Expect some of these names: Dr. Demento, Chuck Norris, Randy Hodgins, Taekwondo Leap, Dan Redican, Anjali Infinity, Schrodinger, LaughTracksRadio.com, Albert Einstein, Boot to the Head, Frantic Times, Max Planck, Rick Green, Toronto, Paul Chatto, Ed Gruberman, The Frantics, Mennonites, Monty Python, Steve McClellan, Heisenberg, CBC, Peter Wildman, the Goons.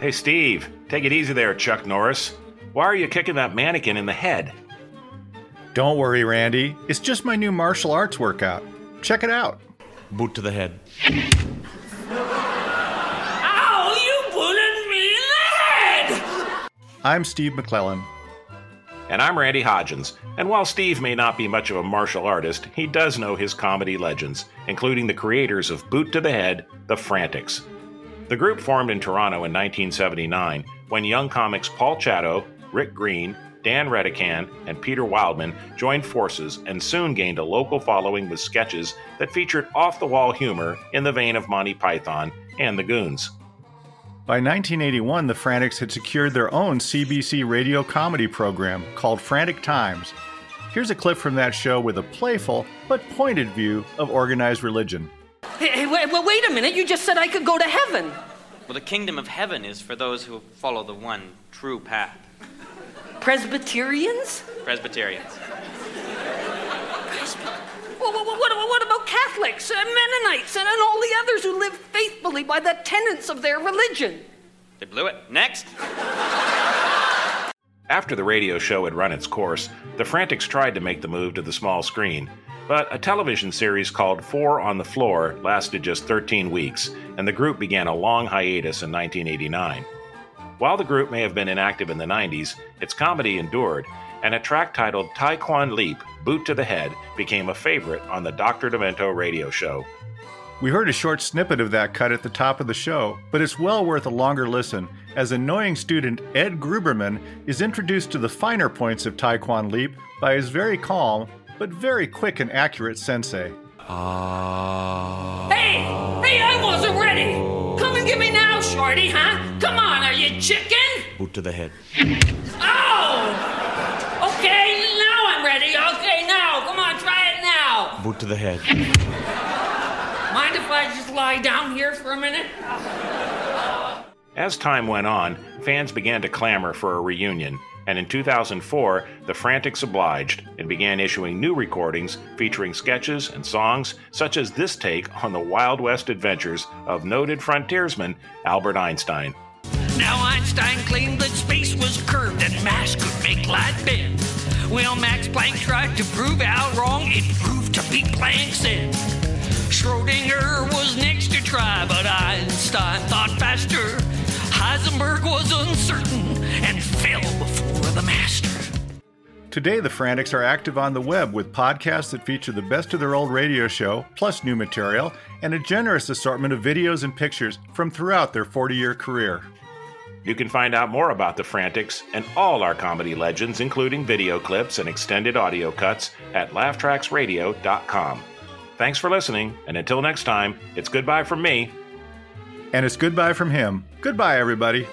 Hey, Steve, take it easy there, Chuck Norris. Why are you kicking that mannequin in the head? Don't worry, Randy. It's just my new martial arts workout. Check it out. Boot to the head. Ow, you booted me in the head! I'm Steve McClellan. And I'm Randy Hodgins. And while Steve may not be much of a martial artist, he does know his comedy legends, including the creators of Boot to the Head, the Frantics. The group formed in Toronto in 1979 when young comics Paul Chatto, Rick Green, Dan Redican, and Peter Wildman joined forces and soon gained a local following with sketches that featured off-the-wall humor in the vein of Monty Python and the Goons. By 1981, the Frantics had secured their own CBC radio comedy program called Frantic Times. Here's a clip from that show with a playful but pointed view of organized religion. Hey, wait a minute. You just said I could go to heaven. Well, the kingdom of heaven is for those who follow the one true path. Presbyterians? Presbyterians. What about Catholics and Mennonites and all the others who live faithfully by the tenets of their religion? They blew it. Next. After the radio show had run its course, the Frantics tried to make the move to the small screen, but a television series called 4 on the Floor lasted just 13 weeks, and the group began a long hiatus in 1989. While the group may have been inactive in the 90s, its comedy endured, and a track titled Taekwondo Leap, Boot to the Head, became a favorite on the Dr. Demento radio show. We heard a short snippet of that cut at the top of the show, but it's well worth a longer listen as annoying student Ed Gruberman is introduced to the finer points of Taekwondo Leap by his very calm but very quick and accurate sensei. Hey, I wasn't ready! Come and get me now, shorty, huh? Come on, are you chicken? Boot to the head. Oh! Okay, now I'm ready. Okay, now. Come on, try it now. Boot to the head. Mind if I just lie down here for a minute? As time went on, fans began to clamor for a reunion, and in 2004, the Frantics obliged and began issuing new recordings featuring sketches and songs such as this take on the Wild West adventures of noted frontiersman Albert Einstein. Now Einstein claimed that space was curved and mass could make light bend. Well, Max Planck tried to prove Al wrong. It proved to be Planck's end. Schrodinger was next to try, but Einstein thought faster. Heisenberg was uncertain and fell before the master. Today, the Frantics are active on the web with podcasts that feature the best of their old radio show, plus new material, and a generous assortment of videos and pictures from throughout their 40-year career. You can find out more about the Frantics and all our comedy legends, including video clips and extended audio cuts, at LaughTracksRadio.com. Thanks for listening, and until next time, it's goodbye from me. And it's goodbye from him. Goodbye, everybody.